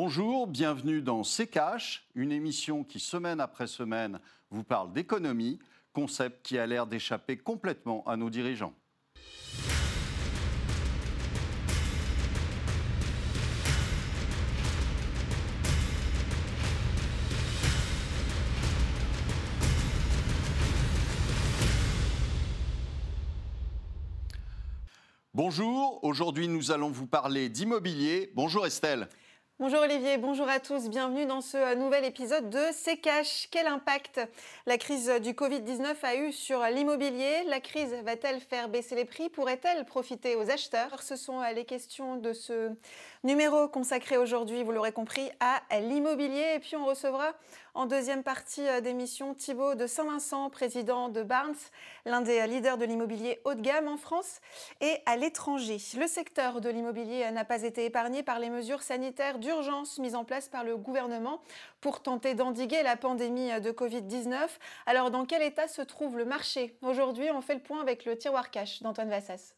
Bonjour, bienvenue dans C'est Cash, une émission qui, semaine après semaine, vous parle d'économie, concept qui a l'air d'échapper complètement à nos dirigeants. Bonjour, aujourd'hui nous allons vous parler d'immobilier. Bonjour Estelle. Bonjour Olivier, bonjour à tous, bienvenue dans ce nouvel épisode de C'est Cash. Quel impact la crise du Covid-19 a eu sur l'immobilier? La crise va-t-elle faire baisser les prix? Pourrait-elle profiter aux acheteurs? Ce sont les questions de ce numéro consacré aujourd'hui, vous l'aurez compris, à l'immobilier. Et puis on recevra en deuxième partie d'émission Thibaut de Saint-Vincent, président de Barnes, l'un des leaders de l'immobilier haut de gamme en France et à l'étranger. Le secteur de l'immobilier n'a pas été épargné par les mesures sanitaires d'urgence mise en place par le gouvernement pour tenter d'endiguer la pandémie de Covid-19. Alors, dans quel état se trouve le marché? Aujourd'hui, on fait le point avec le tiroir cash d'Antoine Vassas.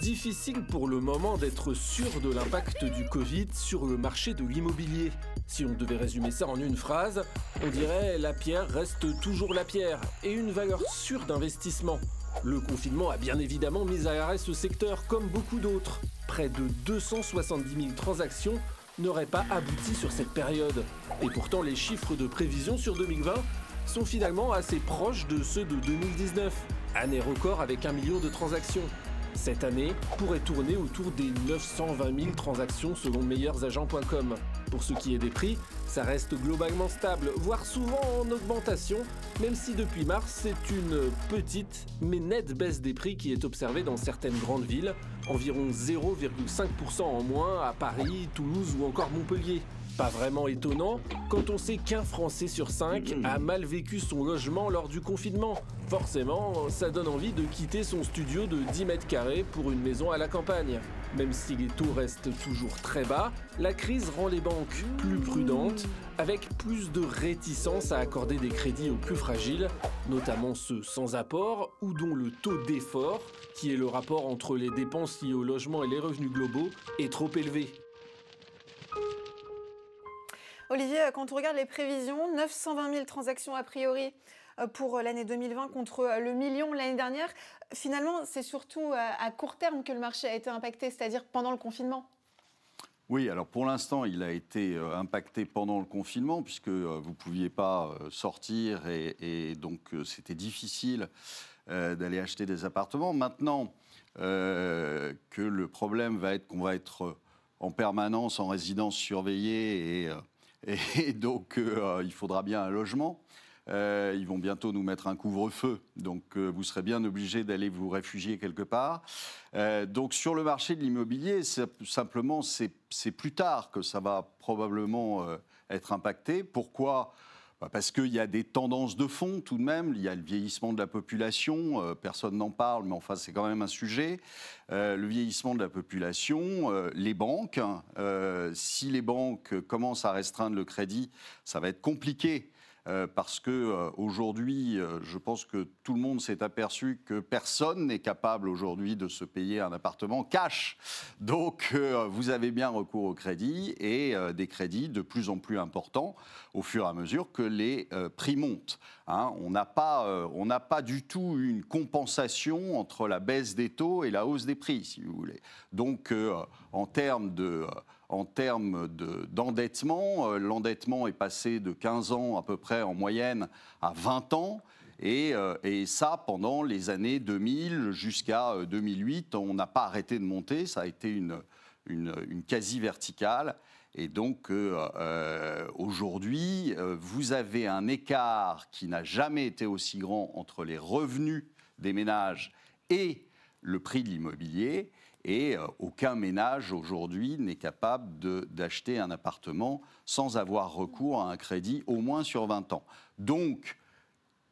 Difficile pour le moment d'être sûr de l'impact du Covid sur le marché de l'immobilier. Si on devait résumer ça en une phrase, on dirait la pierre reste toujours la pierre et une valeur sûre d'investissement. Le confinement a bien évidemment mis à l'arrêt ce secteur comme beaucoup d'autres. Près de 270 000 transactions n'auraient pas abouti sur cette période. Et pourtant, les chiffres de prévision sur 2020 sont finalement assez proches de ceux de 2019, année record avec 1 million de transactions. Cette année pourrait tourner autour des 920 000 transactions selon meilleursagents.com. Pour ce qui est des prix, ça reste globalement stable, voire souvent en augmentation, même si depuis mars, c'est une petite mais nette baisse des prix qui est observée dans certaines grandes villes, environ 0,5% en moins à Paris, Toulouse ou encore Montpellier. Pas vraiment étonnant quand on sait qu'un Français sur 5 a mal vécu son logement lors du confinement. Forcément, ça donne envie de quitter son studio de 10 mètres carrés pour une maison à la campagne. Même si les taux restent toujours très bas, la crise rend les banques plus prudentes, avec plus de réticence à accorder des crédits aux plus fragiles, notamment ceux sans apport ou dont le taux d'effort, qui est le rapport entre les dépenses liées au logement et les revenus globaux, est trop élevé. Olivier, quand on regarde les prévisions, 920 000 transactions a priori pour l'année 2020 contre le million l'année dernière. Finalement, c'est surtout à court terme que le marché a été impacté, c'est-à-dire pendant le confinement. Oui, alors pour l'instant, il a été impacté pendant le confinement puisque vous ne pouviez pas sortir et donc c'était difficile d'aller acheter des appartements. Maintenant que le problème va être qu'on va être en permanence en résidence surveillée et donc, il faudra bien un logement. Ils vont bientôt nous mettre un couvre-feu. Donc, vous serez bien obligés d'aller vous réfugier quelque part. Donc, sur le marché de l'immobilier, simplement, c'est plus tard que ça va probablement être impacté. Pourquoi ? Parce qu'il y a des tendances de fond, tout de même. Il y a le vieillissement de la population. Personne n'en parle, mais enfin, c'est quand même un sujet. Le vieillissement de la population, les banques. Si les banques commencent à restreindre le crédit, ça va être compliqué. Parce qu'aujourd'hui, je pense que tout le monde s'est aperçu que personne n'est capable aujourd'hui de se payer un appartement cash. Donc, vous avez bien recours au crédit et des crédits de plus en plus importants au fur et à mesure que les prix montent. Hein, on n'a pas du tout une compensation entre la baisse des taux et la hausse des prix, si vous voulez. Donc, en termes d'endettement, l'endettement est passé de 15 ans à peu près en moyenne à 20 ans et ça pendant les années 2000 jusqu'à 2008, on n'a pas arrêté de monter, ça a été une quasi-verticale et donc aujourd'hui vous avez un écart qui n'a jamais été aussi grand entre les revenus des ménages et le prix de l'immobilier. Et aucun ménage aujourd'hui n'est capable d'acheter un appartement sans avoir recours à un crédit au moins sur 20 ans. Donc,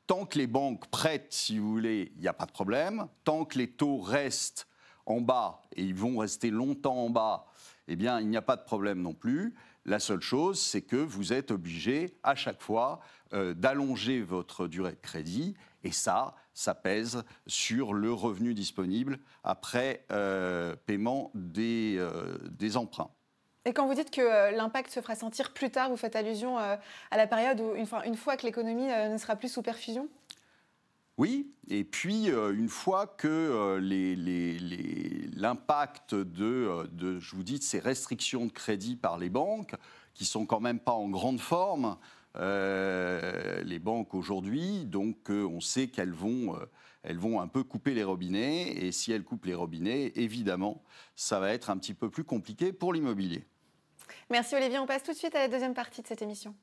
tant que les banques prêtent, si vous voulez, il n'y a pas de problème. Tant que les taux restent en bas, et ils vont rester longtemps en bas, eh bien, il n'y a pas de problème non plus. La seule chose, c'est que vous êtes obligé à chaque fois d'allonger votre durée de crédit. Et ça, ça pèse sur le revenu disponible après paiement des emprunts. Et quand vous dites que l'impact se fera sentir plus tard, vous faites allusion à la période où, une fois que l'économie ne sera plus sous perfusion ? Oui, et puis une fois que l'impact je vous dis, de ces restrictions de crédit par les banques, qui ne sont quand même pas en grande forme, les banques aujourd'hui, donc on sait qu'elles vont... Elles vont un peu couper les robinets, et si elles coupent les robinets, évidemment, ça va être un petit peu plus compliqué pour l'immobilier. Merci Olivier, on passe tout de suite à la deuxième partie de cette émission.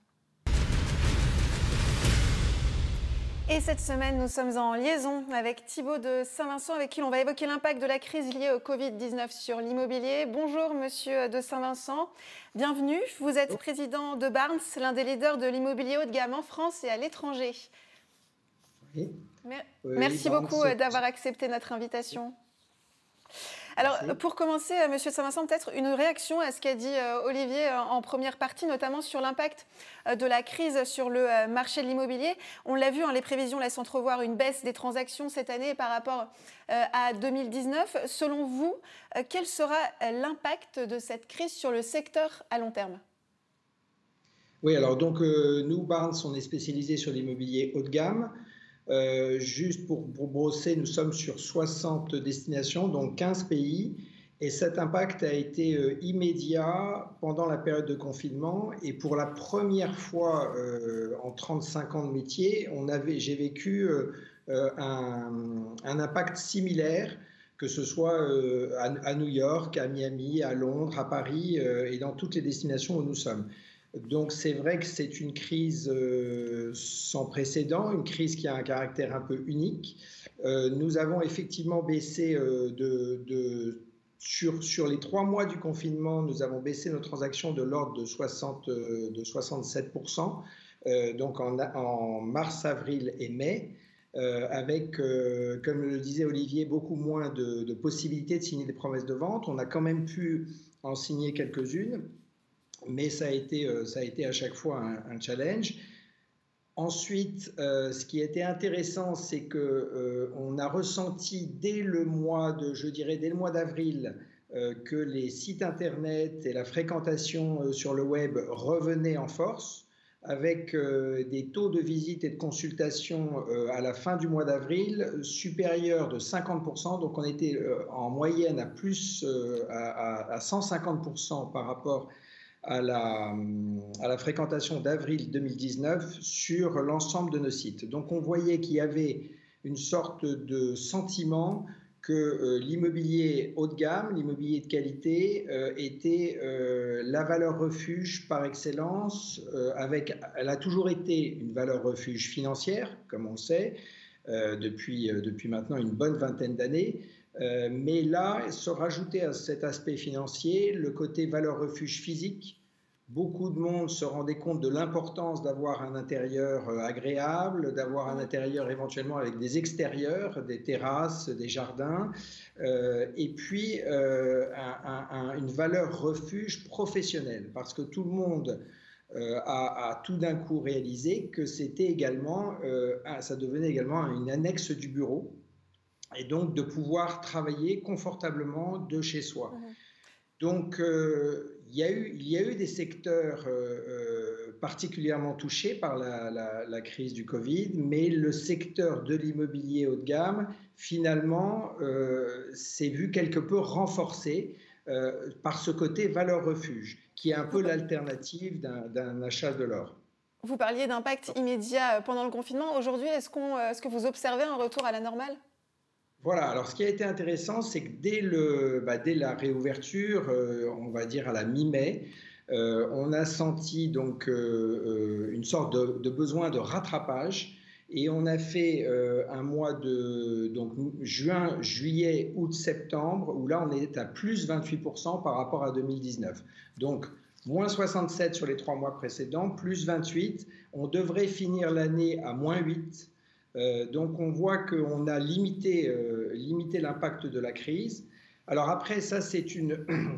Et cette semaine, nous sommes en liaison avec Thibaut de Saint-Vincent, avec qui on va évoquer l'impact de la crise liée au Covid-19 sur l'immobilier. Bonjour Monsieur de Saint-Vincent, bienvenue. Vous êtes président de Barnes, l'un des leaders de l'immobilier haut de gamme en France et à l'étranger. Oui. Merci beaucoup d'avoir accepté notre invitation. Alors, pour commencer, M. de Saint-Vincent, peut-être une réaction à ce qu'a dit Olivier en première partie, notamment sur l'impact de la crise sur le marché de l'immobilier. On l'a vu, les prévisions laissent entrevoir une baisse des transactions cette année par rapport à 2019. Selon vous, quel sera l'impact de cette crise sur le secteur à long terme ? Oui, alors donc, nous, Barnes, on est spécialisés sur l'immobilier haut de gamme. Juste pour brosser, nous sommes sur 60 destinations, donc 15 pays. Et cet impact a été immédiat pendant la période de confinement. Et pour la première fois en 35 ans de métier, j'ai vécu un impact similaire, que ce soit à New York, à Miami, à Londres, à Paris et dans toutes les destinations où nous sommes. Donc c'est vrai que c'est une crise sans précédent, une crise qui a un caractère un peu unique. Nous avons effectivement baissé sur les 3 mois du confinement, nous avons baissé nos transactions de l'ordre de 67%, donc en mars, avril et mai, avec, comme le disait Olivier, beaucoup moins de possibilités de signer des promesses de vente. On a quand même pu en signer quelques-unes. Mais ça a été à chaque fois un challenge. Ensuite, ce qui était intéressant, c'est qu'on a ressenti dès le mois d'avril, que les sites Internet et la fréquentation sur le web revenaient en force, avec des taux de visite et de consultation à la fin du mois d'avril supérieurs de 50%. Donc on était en moyenne à plus à 150% par rapport à la fréquentation d'avril 2019 sur l'ensemble de nos sites. Donc on voyait qu'il y avait une sorte de sentiment que l'immobilier haut de gamme, l'immobilier de qualité était la valeur refuge par excellence. Elle a toujours été une valeur refuge financière, comme on le sait, depuis maintenant une bonne vingtaine d'années. Mais là, se rajoutait à cet aspect financier le côté valeur refuge physique. Beaucoup de monde se rendait compte de l'importance d'avoir un intérieur agréable, d'avoir un intérieur éventuellement avec des extérieurs, des terrasses, des jardins, et puis une valeur refuge professionnelle, parce que tout le monde a tout d'un coup réalisé que ça devenait également une annexe du bureau. Et donc, de pouvoir travailler confortablement de chez soi. Mmh. Donc, il y a eu des secteurs particulièrement touchés par la crise du Covid, mais le secteur de l'immobilier haut de gamme, finalement, s'est vu quelque peu renforcé par ce côté valeur refuge, qui est un peu l'alternative d'un achat de l'or. Vous parliez d'impact immédiat pendant le confinement. Aujourd'hui, est-ce que vous observez un retour à la normale ? Voilà, alors ce qui a été intéressant, c'est que dès la réouverture, on va dire à la mi-mai, on a senti donc une sorte de besoin de rattrapage, et on a fait un mois de juin, juillet, août, septembre, où là on est à plus 28% par rapport à 2019. Donc moins 67 sur les 3 mois précédents, plus 28, on devrait finir l'année à moins 8%. Donc on voit qu'on a limité l'impact de la crise. Alors après, ça c'est une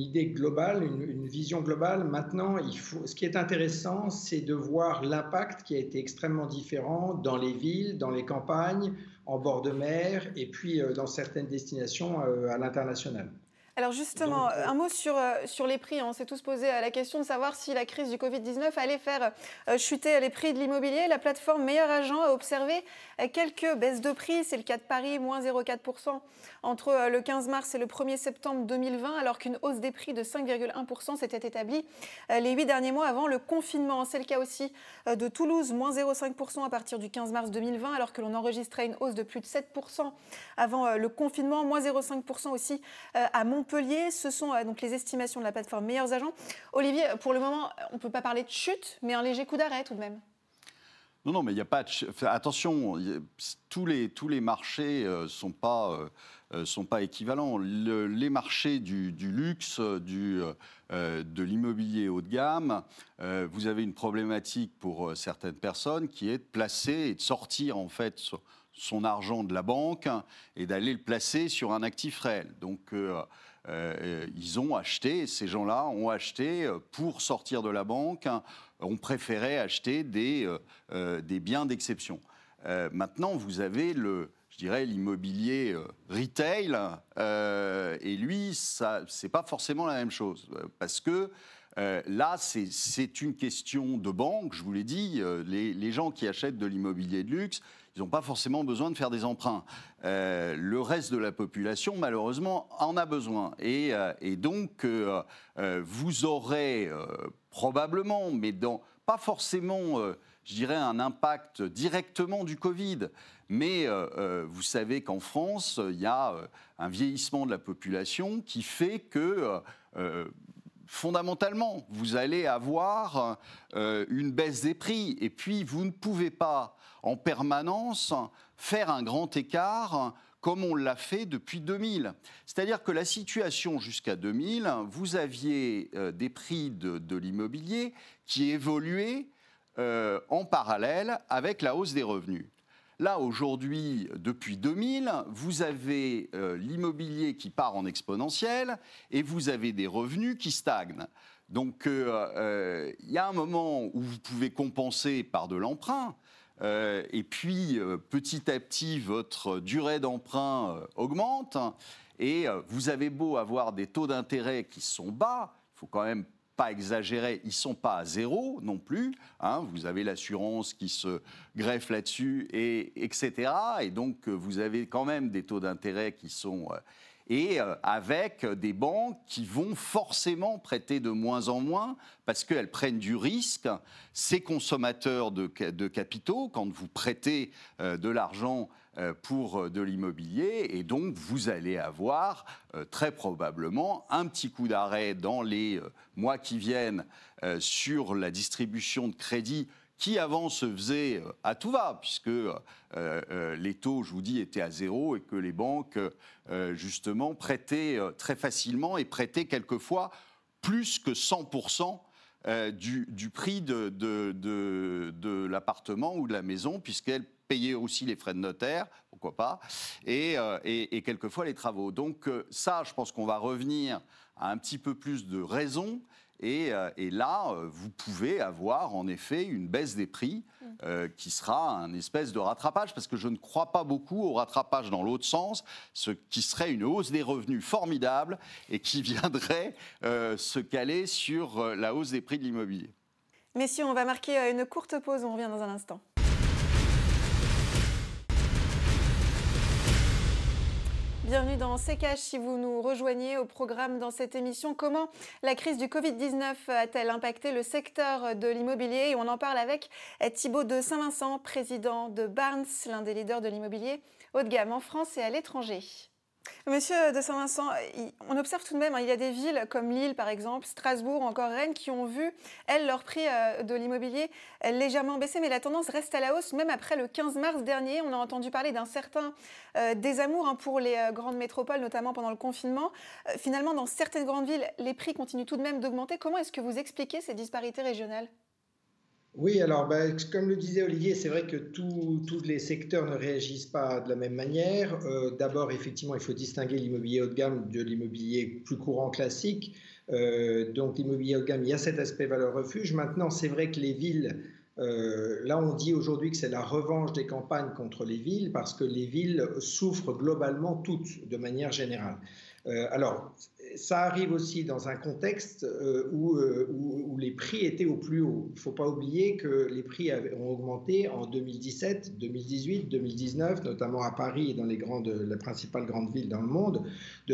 idée globale, une vision globale. Maintenant, ce qui est intéressant, c'est de voir l'impact qui a été extrêmement différent dans les villes, dans les campagnes, en bord de mer et puis dans certaines destinations à l'international. Alors justement, donc, un mot sur les prix. On s'est tous posé la question de savoir si la crise du Covid-19 allait faire chuter les prix de l'immobilier. La plateforme Meilleurs Agents a observé quelques baisses de prix. C'est le cas de Paris, moins 0,4% entre le 15 mars et le 1er septembre 2020, alors qu'une hausse des prix de 5,1% s'était établie les 8 derniers mois avant le confinement. C'est le cas aussi de Toulouse, moins 0,5% à partir du 15 mars 2020, alors que l'on enregistrait une hausse de plus de 7% avant le confinement, moins 0,5% aussi à Montpellier. Ce sont donc les estimations de la plateforme Meilleurs Agents. Olivier, pour le moment, on ne peut pas parler de chute, mais un léger coup d'arrêt tout de même. Non, mais il n'y a pas de chute. Attention, tous les marchés ne sont pas équivalents. Les marchés du luxe, de l'immobilier haut de gamme, vous avez une problématique pour certaines personnes qui est de placer et de sortir en fait son argent de la banque et d'aller le placer sur un actif réel. Donc, ces gens-là ont acheté pour sortir de la banque, ont préféré acheter des biens d'exception. Maintenant, vous avez l'immobilier retail, et lui, ça, c'est pas forcément la même chose, parce que là, c'est une question de banque, je vous l'ai dit, les gens qui achètent de l'immobilier de luxe, ils n'ont pas forcément besoin de faire des emprunts. Le reste de la population, malheureusement, en a besoin. Et donc, vous aurez probablement, mais pas forcément, un impact directement du Covid. Mais vous savez qu'en France, il y a un vieillissement de la population qui fait que... fondamentalement, vous allez avoir une baisse des prix et puis vous ne pouvez pas en permanence faire un grand écart comme on l'a fait depuis 2000. C'est-à-dire que la situation jusqu'à 2000, vous aviez des prix de l'immobilier qui évoluaient en parallèle avec la hausse des revenus. Là, aujourd'hui, depuis 2000, vous avez l'immobilier qui part en exponentiel et vous avez des revenus qui stagnent. Donc, y a un moment où vous pouvez compenser par de l'emprunt et puis, petit à petit, votre durée d'emprunt augmente et vous avez beau avoir des taux d'intérêt qui sont bas, il faut quand même pas exagérés, ils ne sont pas à zéro non plus, hein, vous avez l'assurance qui se greffe là-dessus, etc. Et donc, vous avez quand même des taux d'intérêt qui sont... avec des banques qui vont forcément prêter de moins en moins parce qu'elles prennent du risque. Ces consommateurs de capitaux, quand vous prêtez de l'argent pour de l'immobilier, et donc vous allez avoir très probablement un petit coup d'arrêt dans les mois qui viennent sur la distribution de crédit qui avant se faisait à tout va, puisque les taux, je vous dis, étaient à zéro et que les banques, justement, prêtaient très facilement et prêtaient quelquefois plus que 100% du prix de l'appartement ou de la maison, puisqu'elles payaient aussi les frais de notaire, pourquoi pas, et quelquefois les travaux. Donc ça, je pense qu'on va revenir à un petit peu plus de raison. Et là, vous pouvez avoir en effet une baisse des prix qui sera un espèce de rattrapage, parce que je ne crois pas beaucoup au rattrapage dans l'autre sens, ce qui serait une hausse des revenus formidable et qui viendrait se caler sur la hausse des prix de l'immobilier. Messieurs, on va marquer une courte pause, on revient dans un instant. Bienvenue dans C'est Cash, si vous nous rejoignez au programme dans cette émission. Comment la crise du Covid-19 a-t-elle impacté le secteur de l'immobilier ? Et on en parle avec Thibaut de Saint-Vincent, président de Barnes, l'un des leaders de l'immobilier haut de gamme en France et à l'étranger. Monsieur de Saint-Vincent, on observe tout de même, il y a des villes comme Lille par exemple, Strasbourg ou encore Rennes qui ont vu, elles, leur prix de l'immobilier légèrement baisser, mais la tendance reste à la hausse. Même après le 15 mars dernier, on a entendu parler d'un certain désamour pour les grandes métropoles, notamment pendant le confinement. Finalement, dans certaines grandes villes, les prix continuent tout de même d'augmenter. Comment est-ce que vous expliquez ces disparités régionales ? Oui, alors comme le disait Olivier, c'est vrai que tous les secteurs ne réagissent pas de la même manière. D'abord, effectivement, il faut distinguer l'immobilier haut de gamme de l'immobilier plus courant classique. Donc l'immobilier haut de gamme, il y a cet aspect valeur refuge. Maintenant, c'est vrai que les villes, là on dit aujourd'hui que c'est la revanche des campagnes contre les villes parce que les villes souffrent globalement toutes de manière générale. Alors, ça arrive aussi dans un contexte où les prix étaient au plus haut. Il ne faut pas oublier que les prix ont augmenté en 2017, 2018, 2019, notamment à Paris et dans les principales grandes villes dans le monde,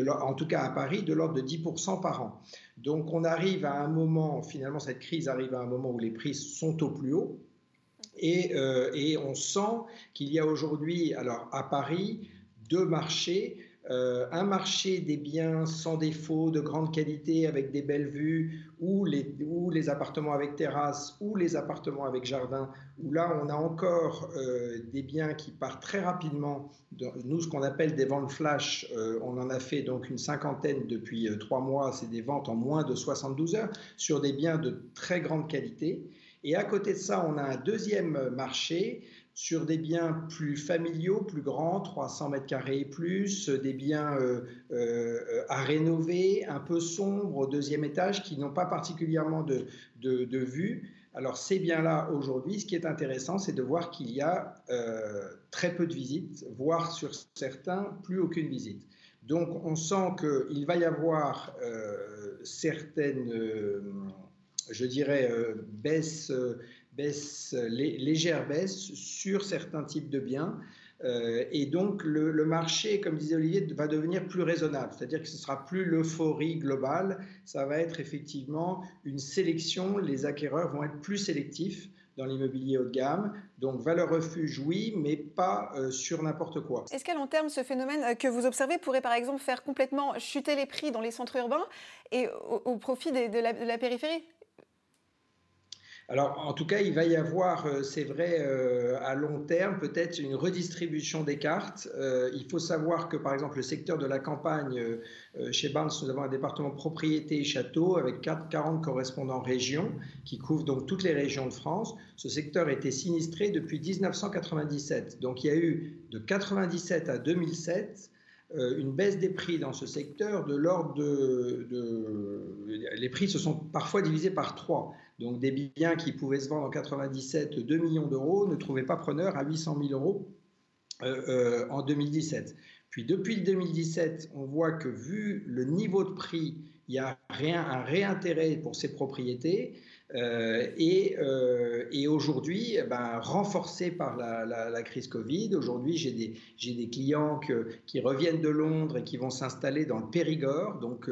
en tout cas à Paris, de l'ordre de 10% par an. Donc on arrive à un moment, finalement cette crise arrive à un moment où les prix sont au plus haut et on sent qu'il y a aujourd'hui, alors à Paris, deux marchés. Un marché des biens sans défaut, de grande qualité, avec des belles vues, ou les appartements avec terrasse, ou les appartements avec jardin, où là on a encore des biens qui partent très rapidement. Nous, ce qu'on appelle des ventes flash, on en a fait donc une cinquantaine depuis 3 mois, c'est des ventes en moins de 72 heures, sur des biens de très grande qualité. Et à côté de ça, on a un deuxième marché, sur des biens plus familiaux, plus grands, 300 mètres carrés et plus, des biens à rénover, un peu sombres, au deuxième étage, qui n'ont pas particulièrement de vue. Alors ces biens-là, aujourd'hui, ce qui est intéressant, c'est de voir qu'il y a très peu de visites, voire sur certains, plus aucune visite. Donc on sent qu'il va y avoir certaines, je dirais, baisses, légère baisse sur certains types de biens et donc le marché, comme disait Olivier, va devenir plus raisonnable, c'est-à-dire que ce ne sera plus l'euphorie globale, ça va être effectivement une sélection, les acquéreurs vont être plus sélectifs dans l'immobilier haut de gamme, donc valeur refuge oui, mais pas sur n'importe quoi. Est-ce qu'à long terme, ce phénomène que vous observez pourrait par exemple faire complètement chuter les prix dans les centres urbains et au profit de la périphérie ? Alors, en tout cas, il va y avoir, c'est vrai, à long terme, peut-être une redistribution des cartes. Il faut savoir que, par exemple, le secteur de la campagne, chez Barnes, nous avons un département propriété et château avec 40 correspondants régions qui couvrent donc toutes les régions de France. Ce secteur était sinistré depuis 1997. Donc, il y a eu de 1997 à 2007 une baisse des prix dans ce secteur de l'ordre les prix se sont parfois divisés par 3. Donc des biens qui pouvaient se vendre en 1997 2 millions d'euros ne trouvaient pas preneur à 800 000 euros en 2017. Puis depuis 2017, on voit que vu le niveau de prix, il y a un réintérêt pour ces propriétés et aujourd'hui, renforcé par la crise Covid, aujourd'hui j'ai des clients qui reviennent de Londres et qui vont s'installer dans le Périgord, donc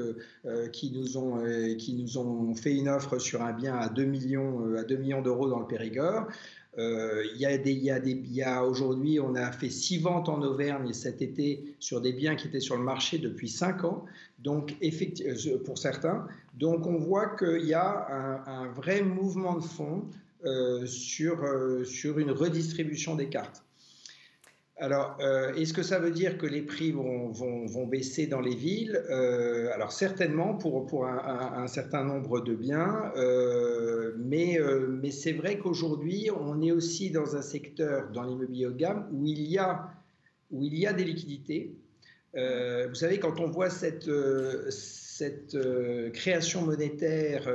qui nous ont fait une offre sur un bien à 2 millions d'euros dans le Périgord. Aujourd'hui, on a fait 6 ventes en Auvergne cet été sur des biens qui étaient sur le marché depuis 5 ans, donc, pour certains. Donc, on voit qu'il y a un vrai mouvement de fond sur une redistribution des cartes. Alors, est-ce que ça veut dire que les prix vont baisser dans les villes ? Alors, certainement pour un certain nombre de biens, mais c'est vrai qu'aujourd'hui, on est aussi dans un secteur, dans l'immobilier haut de gamme, où il y a des liquidités. Vous savez, quand on voit cette création monétaire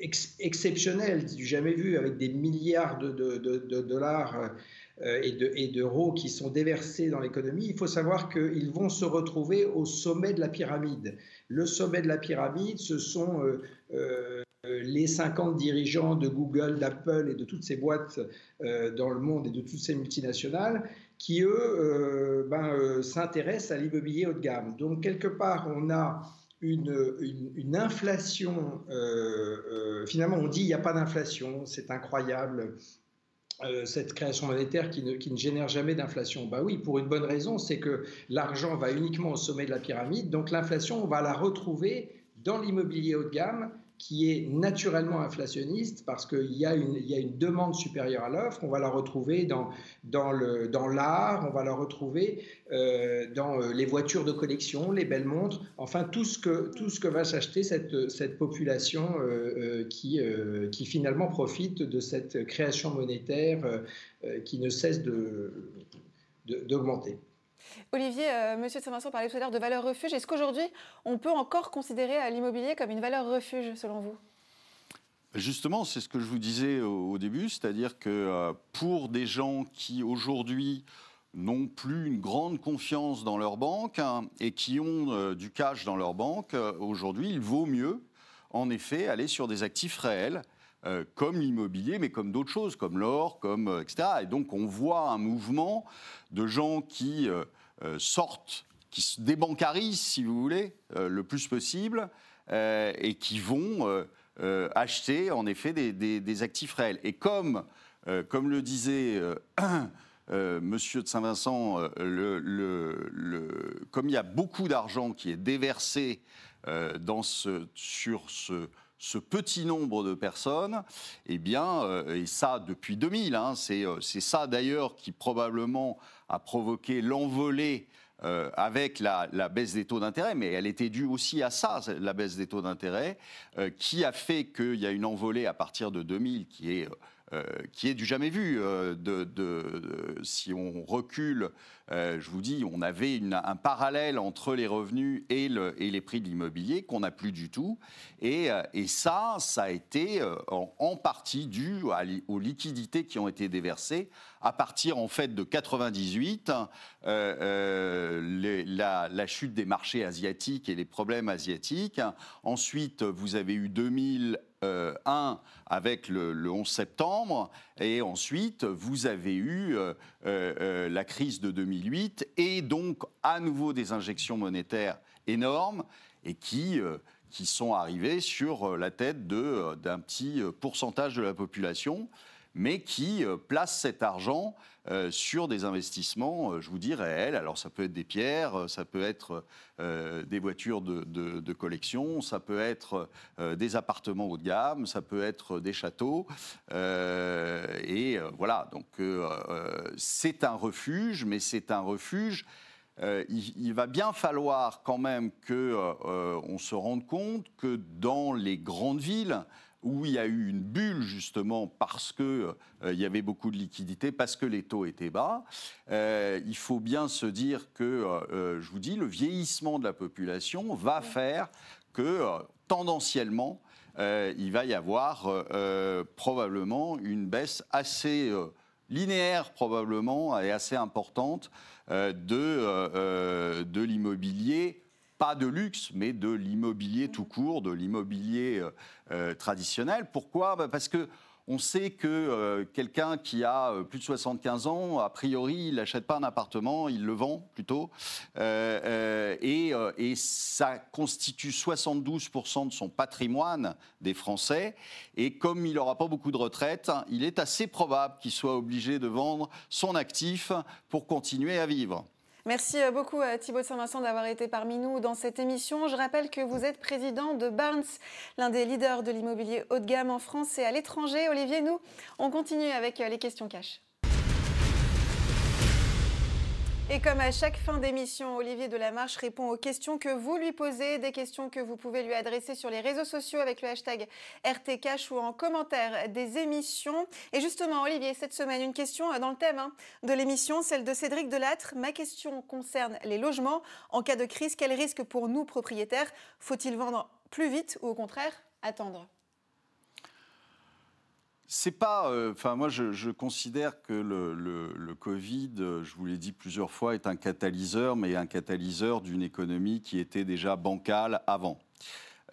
exceptionnelle, du jamais vu, avec des milliards de dollars et d'euros qui sont déversés dans l'économie, il faut savoir qu'ils vont se retrouver au sommet de la pyramide. Le sommet de la pyramide, ce sont les 50 dirigeants de Google, d'Apple et de toutes ces boîtes dans le monde et de toutes ces multinationales qui, eux, s'intéressent à l'immobilier haut de gamme. Donc, quelque part, on a une inflation. Finalement, on dit qu'il n'y a pas d'inflation, c'est incroyable. Cette création monétaire qui ne génère jamais d'inflation. Bah oui, pour une bonne raison, c'est que l'argent va uniquement au sommet de la pyramide, donc l'inflation, on va la retrouver dans l'immobilier haut de gamme qui est naturellement inflationniste parce qu'il y a une demande supérieure à l'offre. On va la retrouver dans l'art, on va la retrouver dans les voitures de collection, les belles montres, enfin tout ce que va s'acheter cette population qui finalement profite de cette création monétaire qui ne cesse d'augmenter. Olivier, monsieur de Saint-Vincent parlait tout à l'heure de valeur refuge. Est-ce qu'aujourd'hui, on peut encore considérer l'immobilier comme une valeur refuge, selon vous ? Justement, c'est ce que je vous disais au début, c'est-à-dire que pour des gens qui, aujourd'hui, n'ont plus une grande confiance dans leur banque et qui ont du cash dans leur banque, aujourd'hui, il vaut mieux, en effet, aller sur des actifs réels, comme l'immobilier, mais comme d'autres choses, comme l'or, etc. Et donc, on voit un mouvement de gens qui sortent, qui se débancarisent, si vous voulez, le plus possible, et qui vont acheter, en effet, des actifs réels. Et comme le disait monsieur de Saint-Vincent, comme il y a beaucoup d'argent qui est déversé sur ce petit nombre de personnes, eh bien, et ça depuis 2000, c'est ça d'ailleurs qui probablement a provoqué l'envolée avec la baisse des taux d'intérêt, mais elle était due aussi à ça, la baisse des taux d'intérêt, qui a fait qu'il y a une envolée à partir de 2000 qui est du jamais vu. Si on recule, je vous dis, on avait un parallèle entre les revenus et les prix de l'immobilier qu'on n'a plus du tout. Et ça a été en partie dû aux liquidités qui ont été déversées. À partir en fait de 1998, la chute des marchés asiatiques et les problèmes asiatiques. Ensuite, vous avez eu 2001 avec le 11 septembre, et ensuite vous avez eu la crise de 2008 et donc à nouveau des injections monétaires énormes et qui sont arrivées sur la tête d'un petit pourcentage de la population, mais qui place cet argent sur des investissements, je vous dis, réels. Alors ça peut être des pierres, ça peut être des voitures de collection, ça peut être des appartements haut de gamme, ça peut être des châteaux. Voilà, donc c'est un refuge, mais c'est un refuge. Il va bien falloir quand même qu'on se rende compte que dans les grandes villes, où il y a eu une bulle justement parce qu'il y avait beaucoup de liquidités, parce que les taux étaient bas. Il faut bien se dire que, je vous dis, le vieillissement de la population va faire que, tendanciellement, il va y avoir probablement une baisse assez linéaire, probablement, et assez importante de l'immobilier. Pas de luxe, mais de l'immobilier tout court, de l'immobilier traditionnel. Pourquoi ? Parce qu'on sait que quelqu'un qui a plus de 75 ans, a priori, il n'achète pas un appartement, il le vend plutôt. Et ça constitue 72% de son patrimoine des Français. Et comme il n'aura pas beaucoup de retraite, il est assez probable qu'il soit obligé de vendre son actif pour continuer à vivre. Merci beaucoup Thibaut de Saint-Vincent d'avoir été parmi nous dans cette émission. Je rappelle que vous êtes président de Barnes, l'un des leaders de l'immobilier haut de gamme en France et à l'étranger. Olivier, nous, on continue avec les questions cash. Et comme à chaque fin d'émission, Olivier Delamarche répond aux questions que vous lui posez, des questions que vous pouvez lui adresser sur les réseaux sociaux avec le hashtag RTCash ou en commentaire des émissions. Et justement, Olivier, cette semaine, une question dans le thème de l'émission, celle de Cédric Delâtre. Ma question concerne les logements. En cas de crise, quel risque pour nous propriétaires ? Faut-il vendre plus vite ou au contraire attendre ? C'est pas. Moi, je considère que le Covid, je vous l'ai dit plusieurs fois, est un catalyseur, mais un catalyseur d'une économie qui était déjà bancale avant.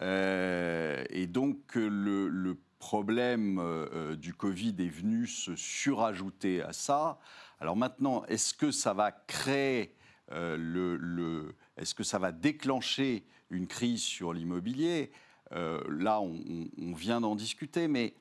Et donc, le problème du Covid est venu se surajouter à ça. Alors maintenant, est-ce que ça va créer est-ce que ça va déclencher une crise sur l'immobilier ? Là, on vient d'en discuter, mais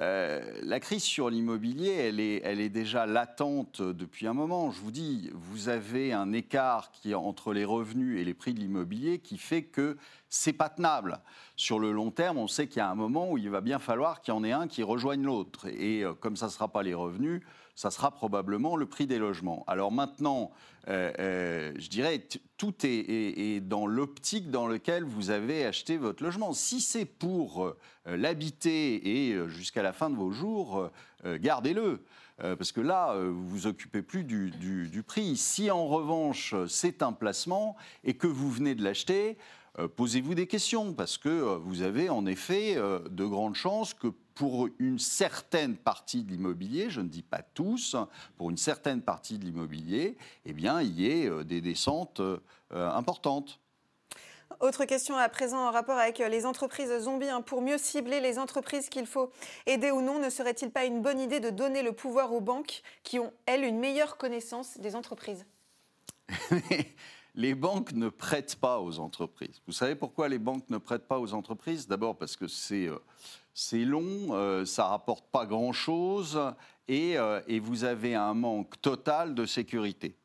La crise sur l'immobilier, elle est déjà latente depuis un moment. Je vous dis, vous avez un écart qui est entre les revenus et les prix de l'immobilier qui fait que c'est pas tenable. Sur le long terme, on sait qu'il y a un moment où il va bien falloir qu'il y en ait un qui rejoigne l'autre. Et comme ça ne sera pas les revenus, ça sera probablement le prix des logements. Alors maintenant, je dirais, tout est dans l'optique dans laquelle vous avez acheté votre logement. Si c'est pour l'habiter et jusqu'à la fin de vos jours, gardez-le. Parce que là, vous vous occupez plus du prix. Si en revanche, c'est un placement et que vous venez de l'acheter, posez-vous des questions, parce que vous avez en effet de grandes chances que pour une certaine partie de l'immobilier, je ne dis pas tous, pour une certaine partie de l'immobilier, eh bien, il y ait des descentes importantes. Autre question à présent en rapport avec les entreprises zombies. Pour mieux cibler les entreprises qu'il faut aider ou non, ne serait-il pas une bonne idée de donner le pouvoir aux banques qui ont, elles, une meilleure connaissance des entreprises ? Les banques ne prêtent pas aux entreprises. Vous savez pourquoi les banques ne prêtent pas aux entreprises ? D'abord parce que c'est long, ça ne rapporte pas grand-chose et vous avez un manque total de sécurité.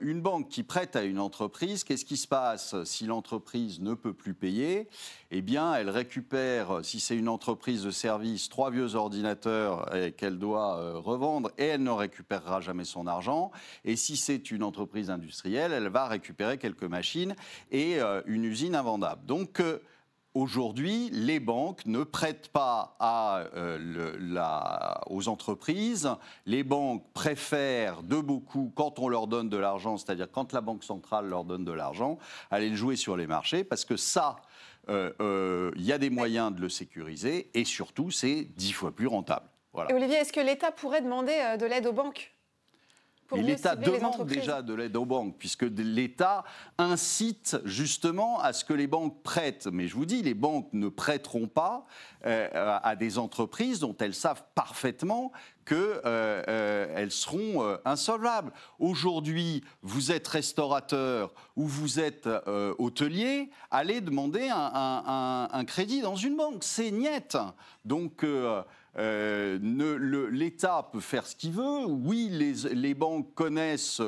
Une banque qui prête à une entreprise, qu'est-ce qui se passe si l'entreprise ne peut plus payer ? Eh bien, elle récupère, si c'est une entreprise de service, 3 vieux ordinateurs qu'elle doit revendre et elle ne récupérera jamais son argent. Et si c'est une entreprise industrielle, elle va récupérer quelques machines et une usine invendable. Donc, aujourd'hui, les banques ne prêtent pas aux entreprises. Les banques préfèrent de beaucoup, quand on leur donne de l'argent, c'est-à-dire quand la Banque centrale leur donne de l'argent, aller le jouer sur les marchés, parce que ça, y a des moyens de le sécuriser et surtout, c'est 10 fois plus rentable. Voilà. Et Olivier, est-ce que l'État pourrait demander de l'aide aux banques ? Mais l'État demande déjà de l'aide aux banques, puisque l'État incite justement à ce que les banques prêtent. Mais je vous dis, les banques ne prêteront pas à des entreprises dont elles savent parfaitement qu'elles seront insolvables. Aujourd'hui, vous êtes restaurateur ou vous êtes hôtelier, allez demander un crédit dans une banque. C'est niette. Donc... l'État peut faire ce qu'il veut. Oui, les banques connaissent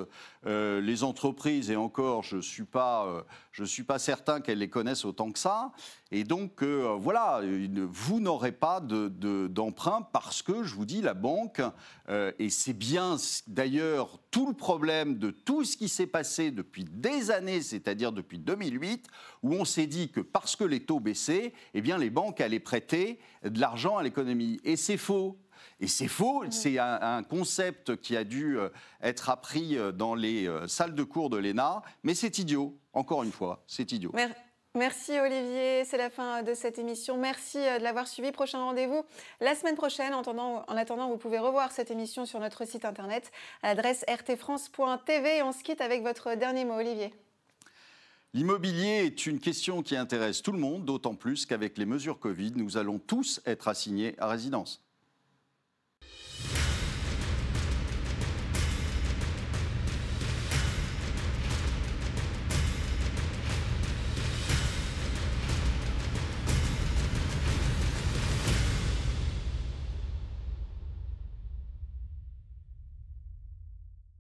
les entreprises, et encore, je suis pas certain qu'elles les connaissent autant que ça. Et donc, voilà, vous n'aurez pas d'emprunt parce que, je vous dis, la banque, et c'est bien d'ailleurs tout le problème de tout ce qui s'est passé depuis des années, c'est-à-dire depuis 2008, où on s'est dit que parce que les taux baissaient, eh bien, les banques allaient prêter de l'argent à l'économie. Et c'est faux. C'est un concept qui a dû être appris dans les salles de cours de l'ENA, mais c'est idiot, encore une fois, c'est idiot. Merci Olivier, c'est la fin de cette émission. Merci de l'avoir suivi. Prochain rendez-vous la semaine prochaine. En attendant, vous pouvez revoir cette émission sur notre site internet à l'adresse rtfrance.tv. Et on se quitte avec votre dernier mot, Olivier. L'immobilier est une question qui intéresse tout le monde, d'autant plus qu'avec les mesures Covid, nous allons tous être assignés à résidence.